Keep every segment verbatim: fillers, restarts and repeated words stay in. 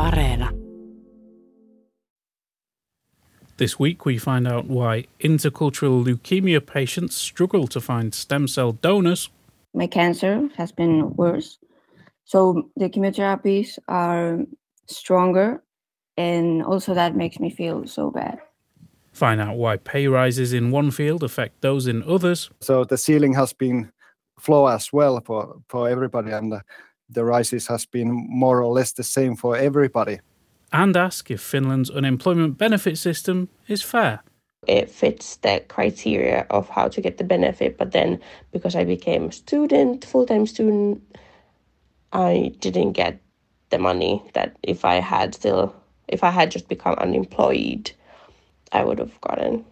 Areena. This week we find out why intercultural leukemia patients struggle to find stem cell donors. My cancer has been worse, so the chemotherapies are stronger, and also that makes me feel so bad. Find out why pay rises in one field affect those in others. So the ceiling has been low as well for, for everybody, and the, the rises has been more or less the same for everybody. And ask if Finland's unemployment benefit system is fair. It fits the criteria of how to get the benefit, but then because I became a student, full-time student, I didn't get the money that if I had still, if I had just become unemployed, I would have gotten.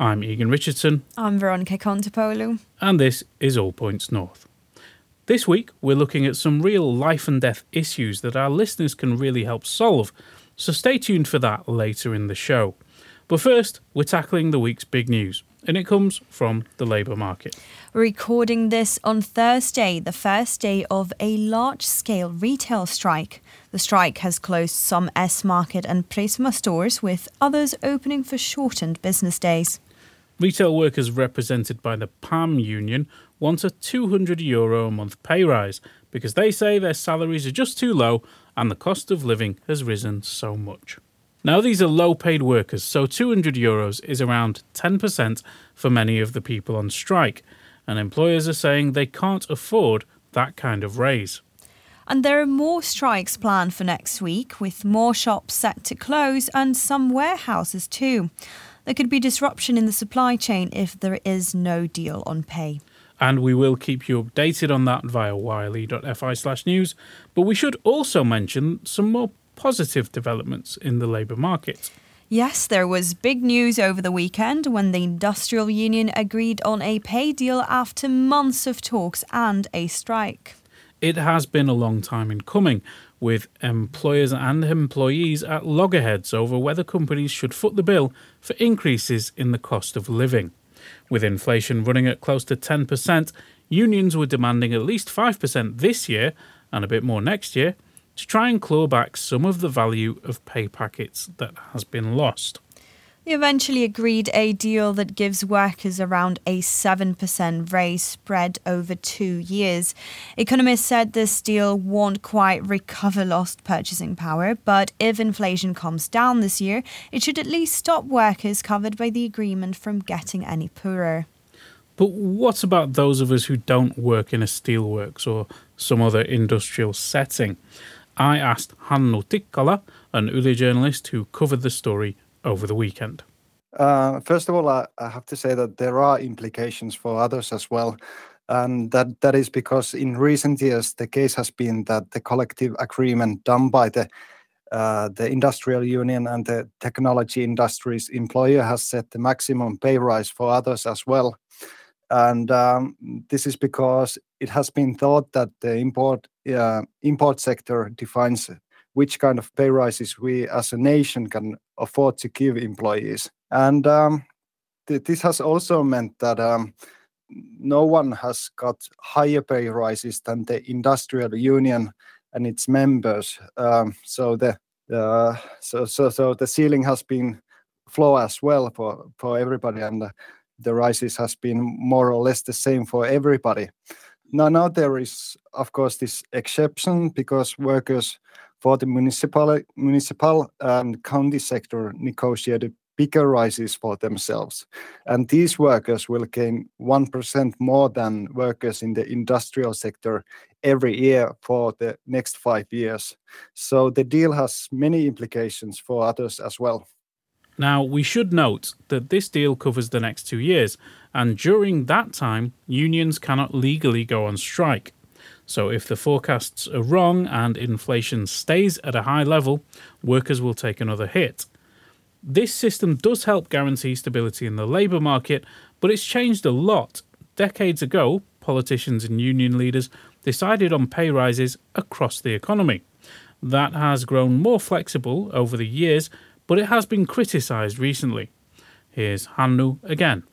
I'm Egan Richardson. I'm Veronica Kontopoulou. And this is All Points North. This week, we're looking at some real life and death issues that our listeners can really help solve, so stay tuned for that later in the show. But first, we're tackling the week's big news, and it comes from the labour market. We're recording this on Thursday, the first day of a large-scale retail strike. The strike has closed some S-Market and Prisma stores, with others opening for shortened business days. Retail workers represented by the P A M Union want a two hundred euro a month pay rise because they say their salaries are just too low and the cost of living has risen so much. Now, these are low-paid workers, so two hundred euros is around ten percent for many of the people on strike, and employers are saying they can't afford that kind of raise. And there are more strikes planned for next week, with more shops set to close and some warehouses too. There could be disruption in the supply chain if there is no deal on pay. And we will keep you updated on that via wiley dot f i slash news. But we should also mention some more positive developments in the labour market. Yes, there was big news over the weekend when the Industrial Union agreed on a pay deal after months of talks and a strike. It has been a long time in coming, with employers and employees at loggerheads over whether companies should foot the bill for increases in the cost of living. With inflation running at close to ten percent, unions were demanding at least five percent this year and a bit more next year to try and claw back some of the value of pay packets that has been lost. They eventually agreed a deal that gives workers around a seven percent raise spread over two years. Economists said this deal won't quite recover lost purchasing power, but if inflation comes down this year, it should at least stop workers covered by the agreement from getting any poorer. But what about those of us who don't work in a steelworks or some other industrial setting? I asked Hannu Tikkala, an Yle journalist who covered the story over the weekend. Uh, first of all, I, I have to say that there are implications for others as well. And that, that is because in recent years, the case has been that the collective agreement done by the uh, the Industrial Union and the technology industry's employer has set the maximum pay rise for others as well. And um, this is because it has been thought that the import uh, import sector defines which kind of pay rises we as a nation can afford to give employees. And um, th- this has also meant that um, no one has got higher pay rises than the Industrial Union and its members. Um, so the uh, so, so so the ceiling has been low as well for, for everybody, and the, the rises has been more or less the same for everybody. Now, now there is, of course, this exception because workers for the municipal, municipal and county sector negotiated bigger rises for themselves. And these workers will gain one percent more than workers in the industrial sector every year for the next five years. So the deal has many implications for others as well. Now, we should note that this deal covers the next two years, and during that time, unions cannot legally go on strike. So if the forecasts are wrong and inflation stays at a high level, workers will take another hit. This system does help guarantee stability in the labour market, but it's changed a lot. Decades ago, politicians and union leaders decided on pay rises across the economy. that has grown more flexible over the years, but it has been criticised recently. Here's Hannu again.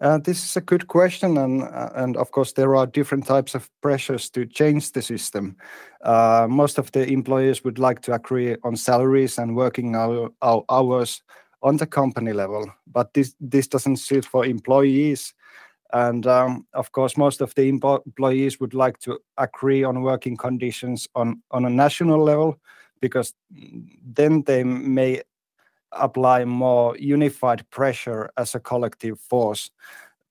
Uh, this is a good question, and uh, and of course there are different types of pressures to change the system. Uh, most of the employers would like to agree on salaries and working hour, hour hours on the company level, but this, this doesn't suit for employees. And um, of course, most of the impo- employees would like to agree on working conditions on, on a national level, because then they may apply more unified pressure as a collective force.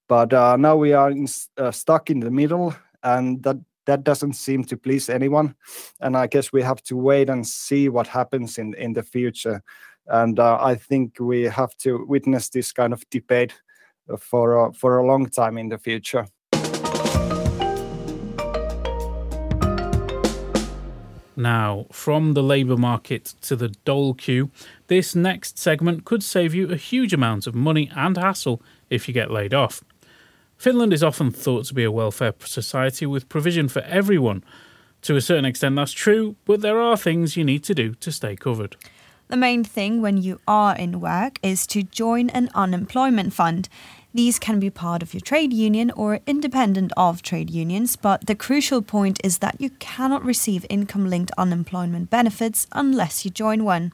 But uh, now we are in, uh, stuck in the middle, and that, that doesn't seem to please anyone. And I guess we have to wait and see what happens in, in the future. And uh, I think we have to witness this kind of debate for a, for a long time in the future. Now, from the labour market to the dole queue, this next segment could save you a huge amount of money and hassle if you get laid off. Finland is often thought to be a welfare society with provision for everyone. To a certain extent that's true, but there are things you need to do to stay covered. The main thing when you are in work is to join an unemployment fund. These can be part of your trade union or independent of trade unions, but the crucial point is that you cannot receive income-linked unemployment benefits unless you join one.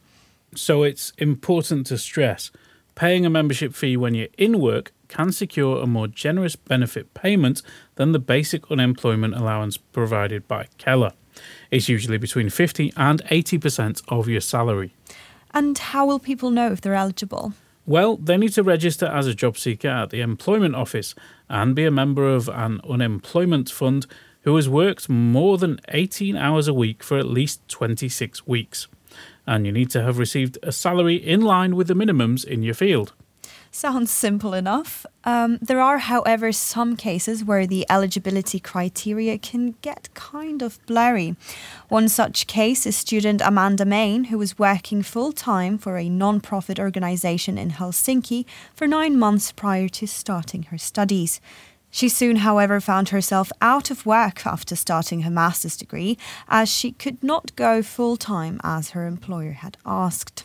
So it's important to stress, paying a membership fee when you're in work can secure a more generous benefit payment than the basic unemployment allowance provided by Kela. It's usually between fifty and eighty percent of your salary. And how will people know if they're eligible? Well, they need to register as a job seeker at the employment office and be a member of an unemployment fund who has worked more than eighteen hours a week for at least twenty-six weeks. And you need to have received a salary in line with the minimums in your field. Sounds simple enough. Um, there are, however, some cases where the eligibility criteria can get kind of blurry. One such case is student Amanda Main, who was working full-time for a non-profit organisation in Helsinki for nine months prior to starting her studies. She soon, however, found herself out of work after starting her master's degree, as she could not go full-time as her employer had asked.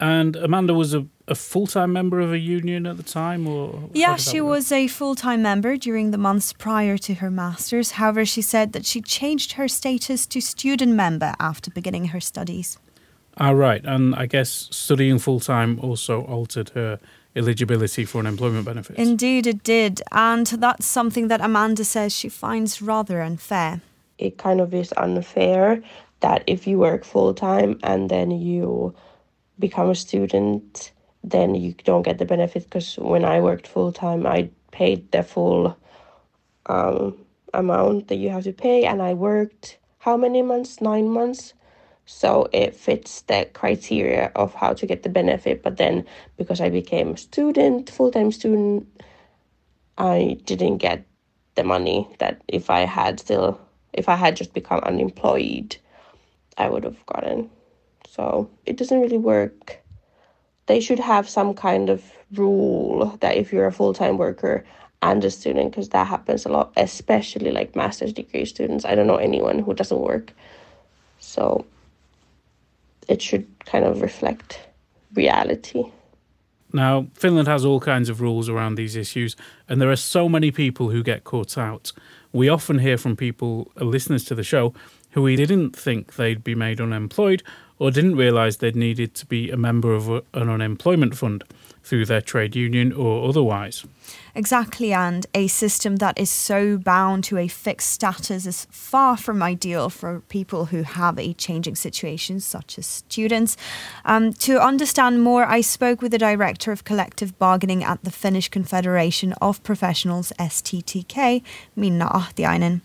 And Amanda was a, a full-time member of a union at the time? or Yeah, she work? was a full-time member during the months prior to her master's. However, she said that she changed her status to student member after beginning her studies. Ah, right. And I guess studying full-time also altered her eligibility for unemployment benefits. Indeed, it did. And that's something that Amanda says she finds rather unfair. It kind of is unfair that if you work full-time and then you become a student, then you don't get the benefit, because when I worked full-time, I paid the full um, amount that you have to pay, and I worked how many months? Nine months. So it fits the criteria of how to get the benefit, but then because I became a student, full-time student, I didn't get the money that if I had still, if I had just become unemployed, I would have gotten. So it doesn't really work. They should have some kind of rule that if you're a full-time worker and a student, because that happens a lot, especially like master's degree students. I don't know anyone who doesn't work. So it should kind of reflect reality. Now, Finland has all kinds of rules around these issues, and there are so many people who get caught out. We often hear from people, listeners to the show, who we didn't think they'd be made unemployed or didn't realise they'd needed to be a member of a, an unemployment fund through their trade union or otherwise. Exactly, and a system that is so bound to a fixed status is far from ideal for people who have a changing situation, such as students. Um, to understand more, I spoke with the Director of Collective Bargaining at the Finnish Confederation of Professionals, S T T K, Minna Ahtiainen.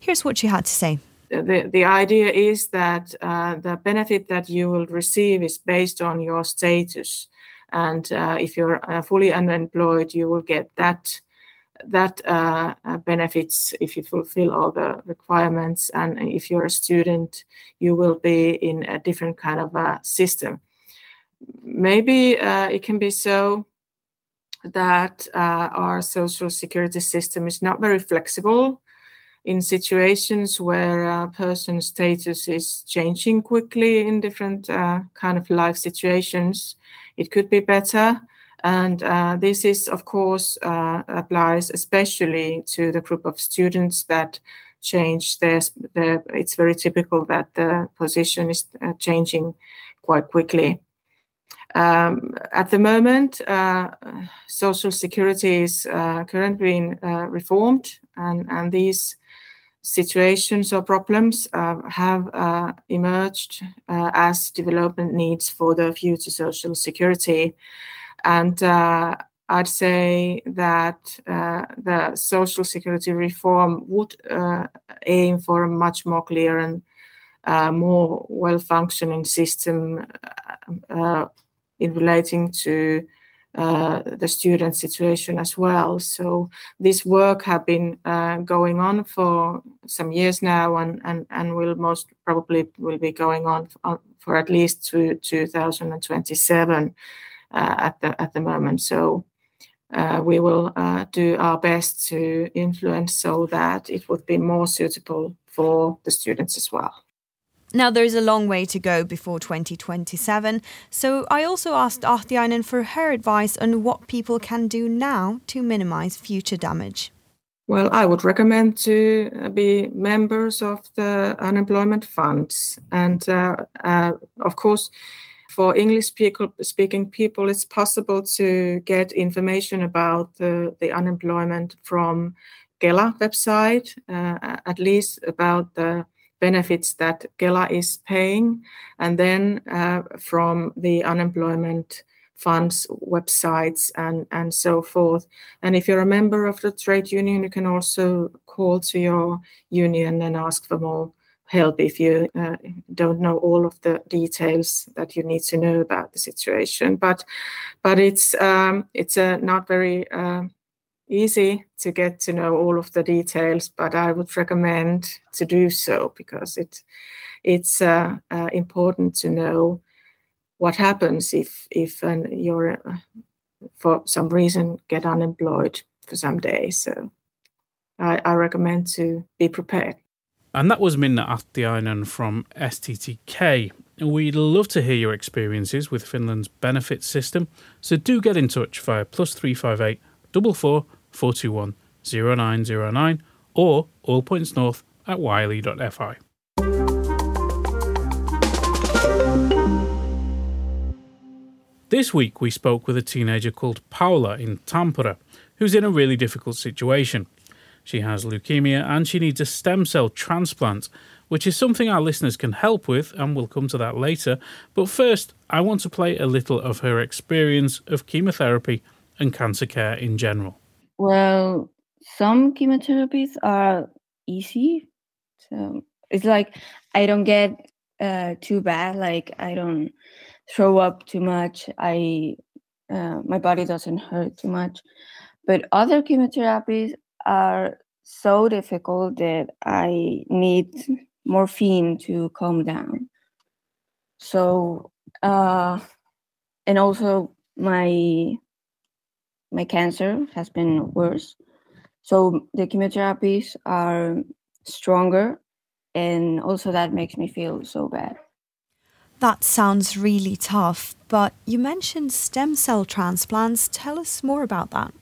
Here's what she had to say. The, the idea is that uh, the benefit that you will receive is based on your status. And uh, if you're uh, fully unemployed, you will get that, that uh, benefits if you fulfill all the requirements. And if you're a student, you will be in a different kind of a system. Maybe uh, it can be so that uh, our social security system is not very flexible. in situations where a person's status is changing quickly in different uh, kind of life situations, it could be better. And uh, this is, of course, uh, applies especially to the group of students that change their, their it's very typical that the position is uh, changing quite quickly. Um, at the moment, uh, Social Security is uh, currently being uh, reformed, and, and these situations or problems uh, have uh, emerged uh, as development needs for the future Social Security. And uh, I'd say that uh, the Social Security reform would uh, aim for a much more clear and uh, more well-functioning system uh, in relating to uh, the student situation as well. So this work has been uh, going on for some years now, and, and, and will most probably will be going on for at least to two thousand twenty-seven. Uh, at the at the moment, so uh, we will uh, do our best to influence so that it would be more suitable for the students as well. Now there is a long way to go before twenty twenty-seven, so I also asked Ahtiainen for her advice on what people can do now to minimize future damage. Well, I would recommend to be members of the unemployment funds, and uh, uh, of course, for English-speaking people, it's possible to get information about the, the unemployment from Kela website, uh, at least about the benefits that Kela is paying, and then uh, from the unemployment funds websites and, and so forth. And if you're a member of the trade union, you can also call to your union and ask for more help if you uh, don't know all of the details that you need to know about the situation. But but it's um, it's uh, not very uh, easy to get to know all of the details, but I would recommend to do so, because it, it's uh, uh, important to know what happens if, if um, you're, uh, for some reason, get unemployed for some days. So I, I recommend to be prepared. And that was Minna Ahtiainen from S T T K. We'd love to hear your experiences with Finland's benefits system, so do get in touch via plus three five eight, four four, four two one, zero nine zero nine or allpointsnorth at wiley.fi. This week we spoke with a teenager called Paula in Tampera, who's in a really difficult situation. She has leukemia and she needs a stem cell transplant, which is something our listeners can help with, and we'll come to that later. But first, I want to play a little of her experience of chemotherapy and cancer care in general. Well, some chemotherapies are easy. So it's like I don't get uh, too bad, like I don't throw up too much. I uh, my body doesn't hurt too much. But other chemotherapies are so difficult that I need morphine to calm down. So, uh, and also my my cancer has been worse. So the chemotherapies are stronger, and also that makes me feel so bad. That sounds really tough, but you mentioned stem cell transplants. Tell us more about that.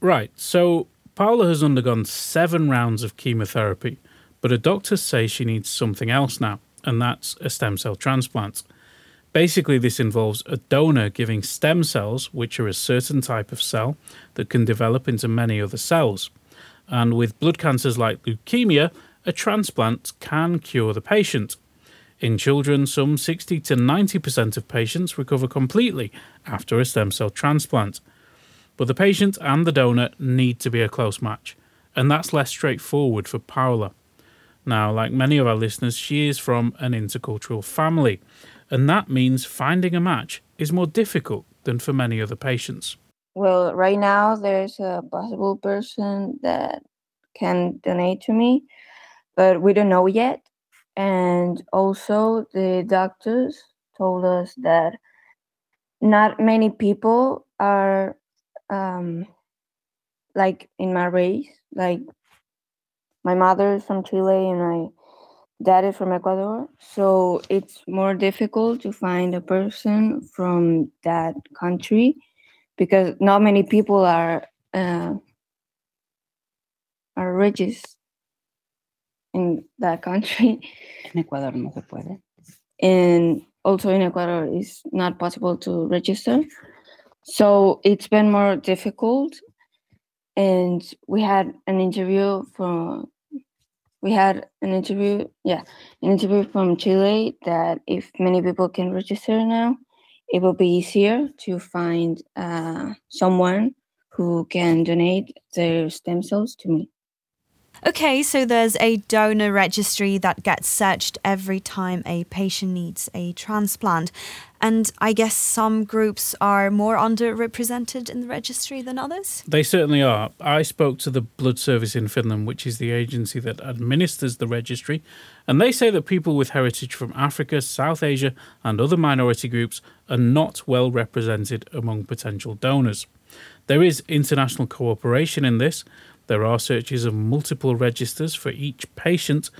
Right, so Paula has undergone seven rounds of chemotherapy, but her doctors say she needs something else now, and that's a stem cell transplant. Basically, this involves a donor giving stem cells, which are a certain type of cell that can develop into many other cells. And with blood cancers like leukemia, a transplant can cure the patient. In children, some sixty to ninety percent of patients recover completely after a stem cell transplant. But the patient and the donor need to be a close match, and that's less straightforward for Paula. Now, like many of our listeners, she is from an intercultural family, and that means finding a match is more difficult than for many other patients. Well, right now there's a possible person that can donate to me, but we don't know yet. And also the doctors told us that not many people are Um, like in my race, like my mother is from Chile and my dad is from Ecuador. So it's more difficult to find a person from that country because not many people are uh, are registered in that country. En Ecuador no se puede. And also in Ecuador it's not possible to register. So it's been more difficult. And we had an interview from, we had an interview, yeah, an interview from Chile that if many people can register now, it will be easier to find uh, someone who can donate their stem cells to me. Okay, so there's a donor registry that gets searched every time a patient needs a transplant. And I guess some groups are more underrepresented in the registry than others? They certainly are. I spoke to the Blood Service in Finland, which is the agency that administers the registry, and they say that people with heritage from Africa, South Asia, and other minority groups are not well represented among potential donors. There is international cooperation in this. There are searches of multiple registers for each patient,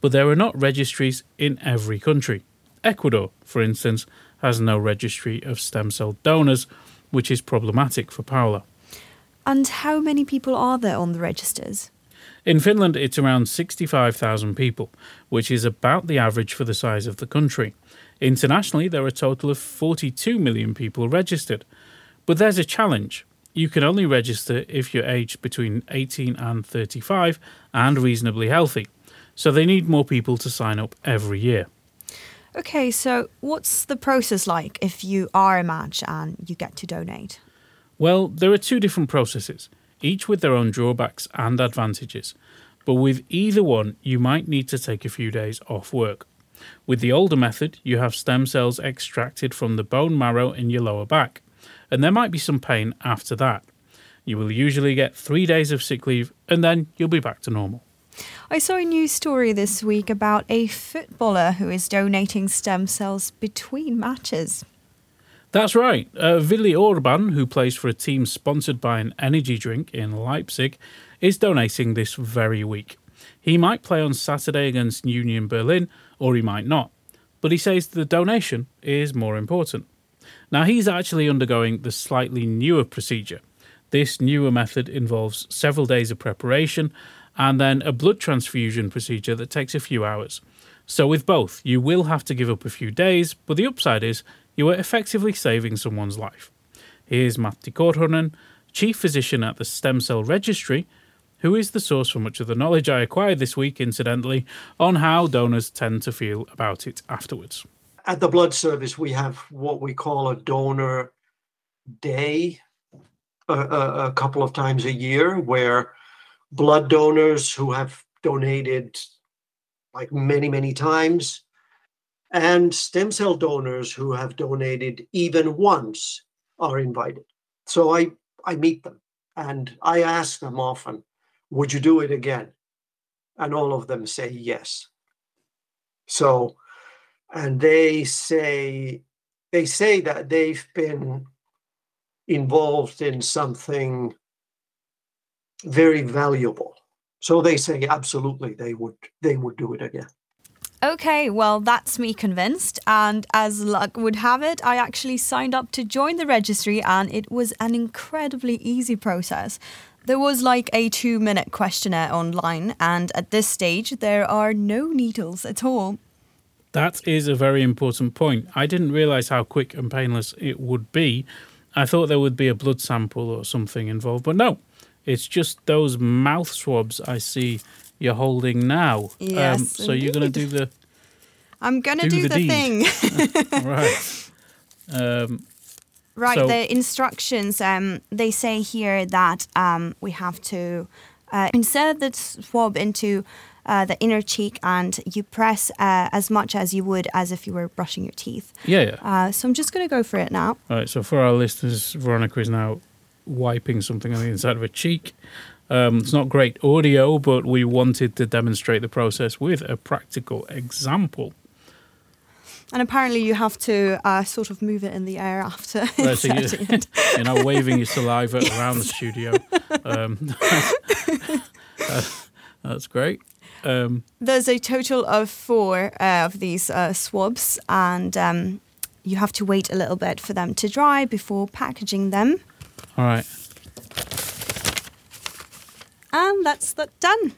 but there are not registries in every country. Ecuador, for instance, has no registry of stem cell donors, which is problematic for Paula. And how many people are there on the registers? In Finland, it's around sixty-five thousand people, which is about the average for the size of the country. Internationally, there are a total of forty-two million people registered. But there's a challenge. You can only register if you're aged between eighteen and thirty-five and reasonably healthy. So they need more people to sign up every year. Okay, so what's the process like if you are a match and you get to donate? Well, there are two different processes, each with their own drawbacks and advantages. But with either one, you might need to take a few days off work. With the older method, you have stem cells extracted from the bone marrow in your lower back. And there might be some pain after that. You will usually get three days of sick leave and then you'll be back to normal. I saw a news story this week about a footballer who is donating stem cells between matches. That's right. Uh, Vili Orban, who plays for a team sponsored by an energy drink in Leipzig, is donating this very week. He might play on Saturday against Union Berlin, or he might not. But he says the donation is more important. Now, he's actually undergoing the slightly newer procedure. This newer method involves several days of preparation and then a blood transfusion procedure that takes a few hours. So with both, you will have to give up a few days, but the upside is you are effectively saving someone's life. Here's Matti Korhonen, chief physician at the Stem Cell Registry, who is the source for much of the knowledge I acquired this week, incidentally, on how donors tend to feel about it afterwards. At the Blood Service, we have what we call a donor day, a, a, a couple of times a year, where blood donors who have donated like many, many times, and stem cell donors who have donated even once are invited. So I, I meet them and I ask them often, would you do it again? And all of them say yes. So And they say they say that they've been involved in something very valuable. So they say absolutely they would they would do it again. Okay, well, that's me convinced. And as luck would have it, I actually signed up to join the registry and it was an incredibly easy process. There was like a two-minute questionnaire online, and at this stage there are no needles at all. That is a very important point. I didn't realise how quick and painless it would be. I thought there would be a blood sample or something involved, but no. It's just those mouth swabs I see you're holding now. Yes, um, so indeed. You're going to do the... I'm going to do, do the, the thing. Right. Um, right, so. The instructions, um, they say here that um, we have to uh, insert the swab into... Uh, the inner cheek, and you press uh, as much as you would as if you were brushing your teeth. Yeah, yeah. Uh, so I'm just going to go for it now. All right, so for our listeners, Veronica is now wiping something on the inside of her cheek. Um, it's not great audio, but we wanted to demonstrate the process with a practical example. And apparently you have to uh, sort of move it in the air after. Right, so you're, you're now waving your saliva around the studio. Um, uh, That's great. Um, There's a total of four uh, of these uh, swabs, and um, you have to wait a little bit for them to dry before packaging them. All right. And that's that done.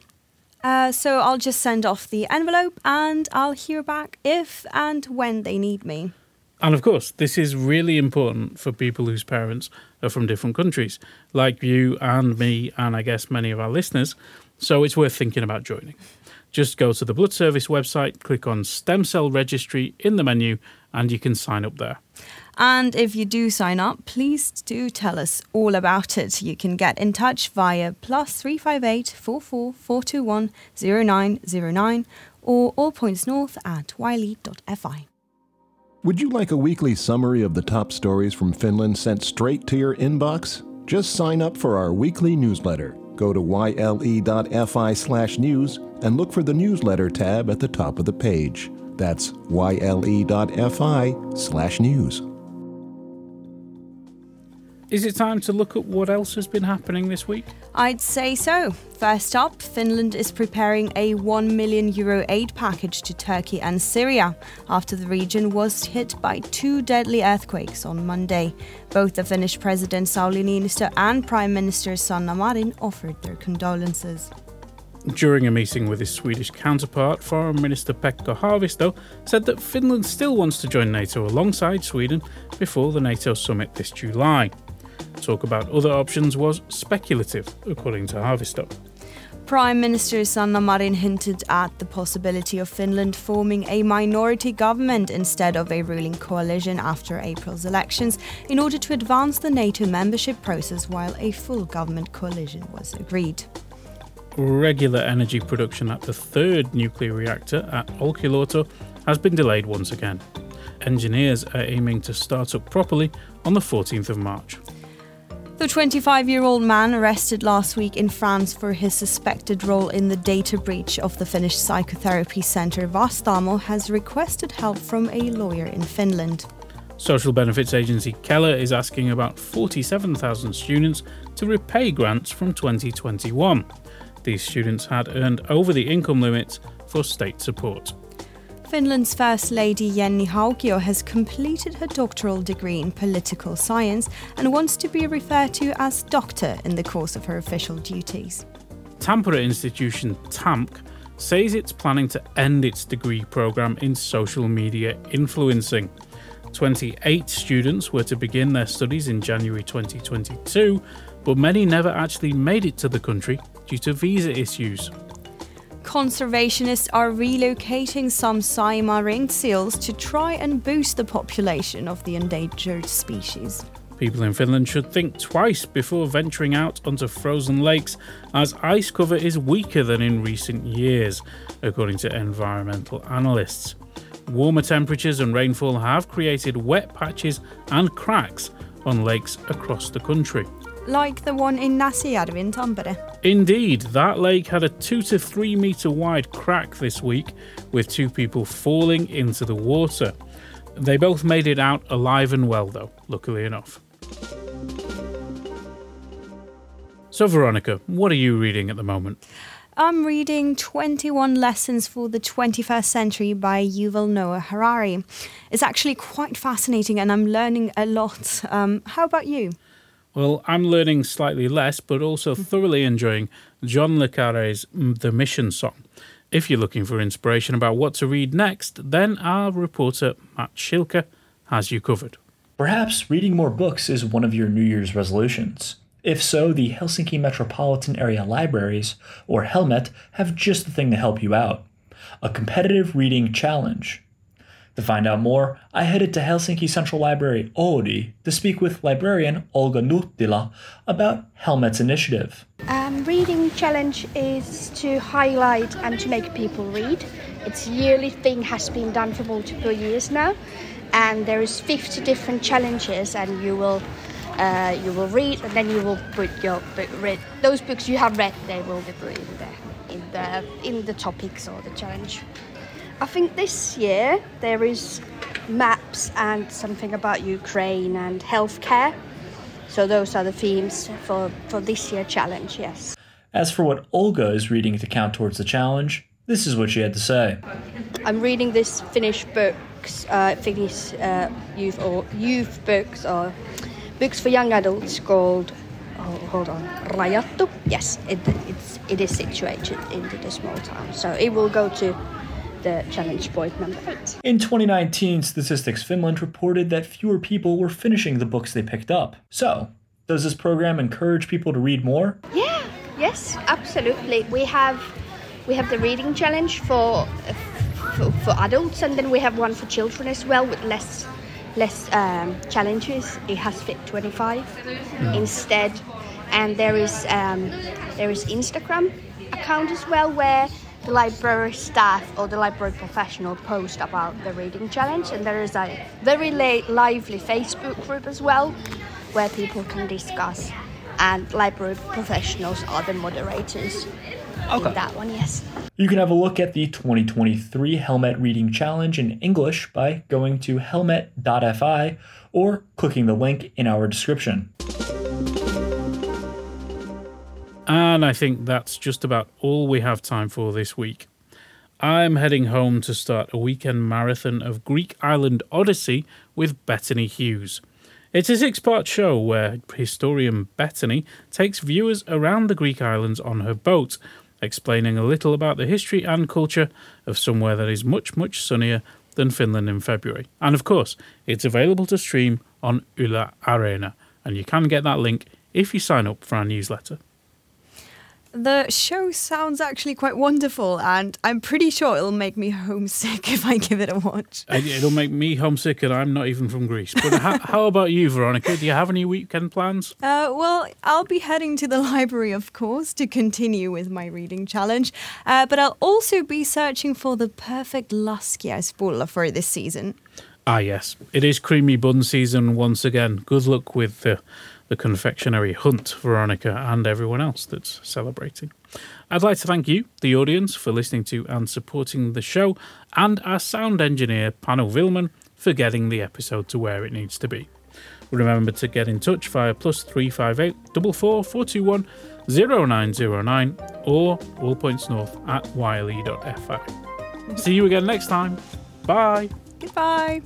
Uh, so I'll just send off the envelope and I'll hear back if and when they need me. And of course, this is really important for people whose parents are from different countries, like you and me, and I guess many of our listeners. So it's worth thinking about joining. Just go to the Blood Service website, click on Stem Cell Registry in the menu, and you can sign up there. And if you do sign up, please do tell us all about it. You can get in touch via plus three five eight, four four four two one, zero nine zero nine or allpointsnorth at wiley dot f i. Would you like a weekly summary of the top stories from Finland sent straight to your inbox? Just sign up for our weekly newsletter. Go to yle dot f i slash news and look for the newsletter tab at the top of the page. That's yle dot f i slash news. Is it time to look at what else has been happening this week? I'd say so. First up, Finland is preparing a one million euro aid package to Turkey and Syria after the region was hit by two deadly earthquakes on Monday. Both the Finnish President Sauli Niinistö and Prime Minister Sanna Marin offered their condolences. During a meeting with his Swedish counterpart, Foreign Minister Pekka Haavisto said that Finland still wants to join NATO alongside Sweden before the NATO summit this July. Talk about other options was speculative, according to Haavisto. Prime Minister Sanna Marin hinted at the possibility of Finland forming a minority government instead of a ruling coalition after April's elections in order to advance the NATO membership process while a full government coalition was agreed. Regular energy production at the third nuclear reactor at Olkiluoto has been delayed once again. Engineers are aiming to start up properly on the fourteenth of March. The twenty-five-year-old man arrested last week in France for his suspected role in the data breach of the Finnish psychotherapy centre Vastaamo has requested help from a lawyer in Finland. Social benefits agency Kela is asking about forty-seven thousand students to repay grants from twenty twenty-one. These students had earned over the income limits for state support. Finland's First Lady Yenni Haugio has completed her doctoral degree in political science and wants to be referred to as doctor in the course of her official duties. Tampera institution Tampk says it's planning to end its degree programme in social media influencing. twenty-eight students were to begin their studies in January twenty twenty-two, but many never actually made it to the country due to visa issues. Conservationists are relocating some Saima ringed seals to try and boost the population of the endangered species. People in Finland should think twice before venturing out onto frozen lakes, as ice cover is weaker than in recent years, according to environmental analysts. Warmer temperatures and rainfall have created wet patches and cracks on lakes across the country. Like the one in Nasiarv in Tampere. Indeed, that lake had a two to three metre wide crack this week, with two people falling into the water. They both made it out alive and well, though, luckily enough. So, Veronica, what are you reading at the moment? I'm reading twenty-one Lessons for the twenty-first Century by Yuval Noah Harari. It's actually quite fascinating and I'm learning a lot. Um, how about you? Well, I'm learning slightly less, but also thoroughly enjoying John le Carré's The Mission Song. If you're looking for inspiration about what to read next, then our reporter Matt Schilke has you covered. Perhaps reading more books is one of your New Year's resolutions. If so, the Helsinki Metropolitan Area Libraries, or Helmet, have just the thing to help you out. A competitive reading challenge. To find out more, I headed to Helsinki Central Library Oodi to speak with librarian Olga Nuttila about Helmet's initiative. Um, reading challenge is to highlight and to make people read. It's a yearly thing, has been done for multiple years now, and there is fifty different challenges, and you will uh, you will read, and then you will put your book, read those books you have read. They will be put in there in the in the topics or the challenge. I think this year there is maps and something about Ukraine and healthcare. So those are the themes for, for this year's challenge, yes. As for what Olga is reading to count towards the challenge, this is what she had to say. I'm reading this Finnish books, uh, Finnish uh, youth or youth books or books for young adults called, oh, hold on, Rajattu. Yes, it, it's, it is situated in the small town, so it will go to the challenge point number eight. In twenty nineteen, Statistics Finland reported that fewer people were finishing the books they picked up. So, does this program encourage people to read more? Yeah, yes, absolutely. We have we have the reading challenge for for, for adults, and then we have one for children as well with less less um, challenges. It has fit twenty-five mm. instead, and there is um, there is Instagram account as well where the library staff or the library professional post about the reading challenge, and there is a very la- lively Facebook group as well where people can discuss, and library professionals are the moderators okay. in that one, yes. You can have a look at the twenty twenty-three Helmet Reading Challenge in English by going to helmet dot f i or clicking the link in our description. And I think that's just about all we have time for this week. I'm heading home to start a weekend marathon of Greek Island Odyssey with Bethany Hughes. It's a six-part show where historian Bethany takes viewers around the Greek islands on her boat, explaining a little about the history and culture of somewhere that is much, much sunnier than Finland in February. And of course, it's available to stream on Yle Areena, and you can get that link if you sign up for our newsletter. The show sounds actually quite wonderful, and I'm pretty sure it'll make me homesick if I give it a watch. It'll make me homesick, and I'm not even from Greece. But ha- how about you, Veronica? Do you have any weekend plans? Uh, well, I'll be heading to the library, of course, to continue with my reading challenge. Uh, but I'll also be searching for the perfect laskiaispulla for this season. Ah, yes. It is creamy bun season once again. Good luck with the... Uh, the confectionery hunt, Veronica, and everyone else that's celebrating. I'd like to thank you, the audience, for listening to and supporting the show, and our sound engineer, Pano Vilman, for getting the episode to where it needs to be. Remember to get in touch via plus three five eight, four four four two one, zero nine zero nine or allpointsnorth at wiley dot f i. See you again next time. Bye. Goodbye.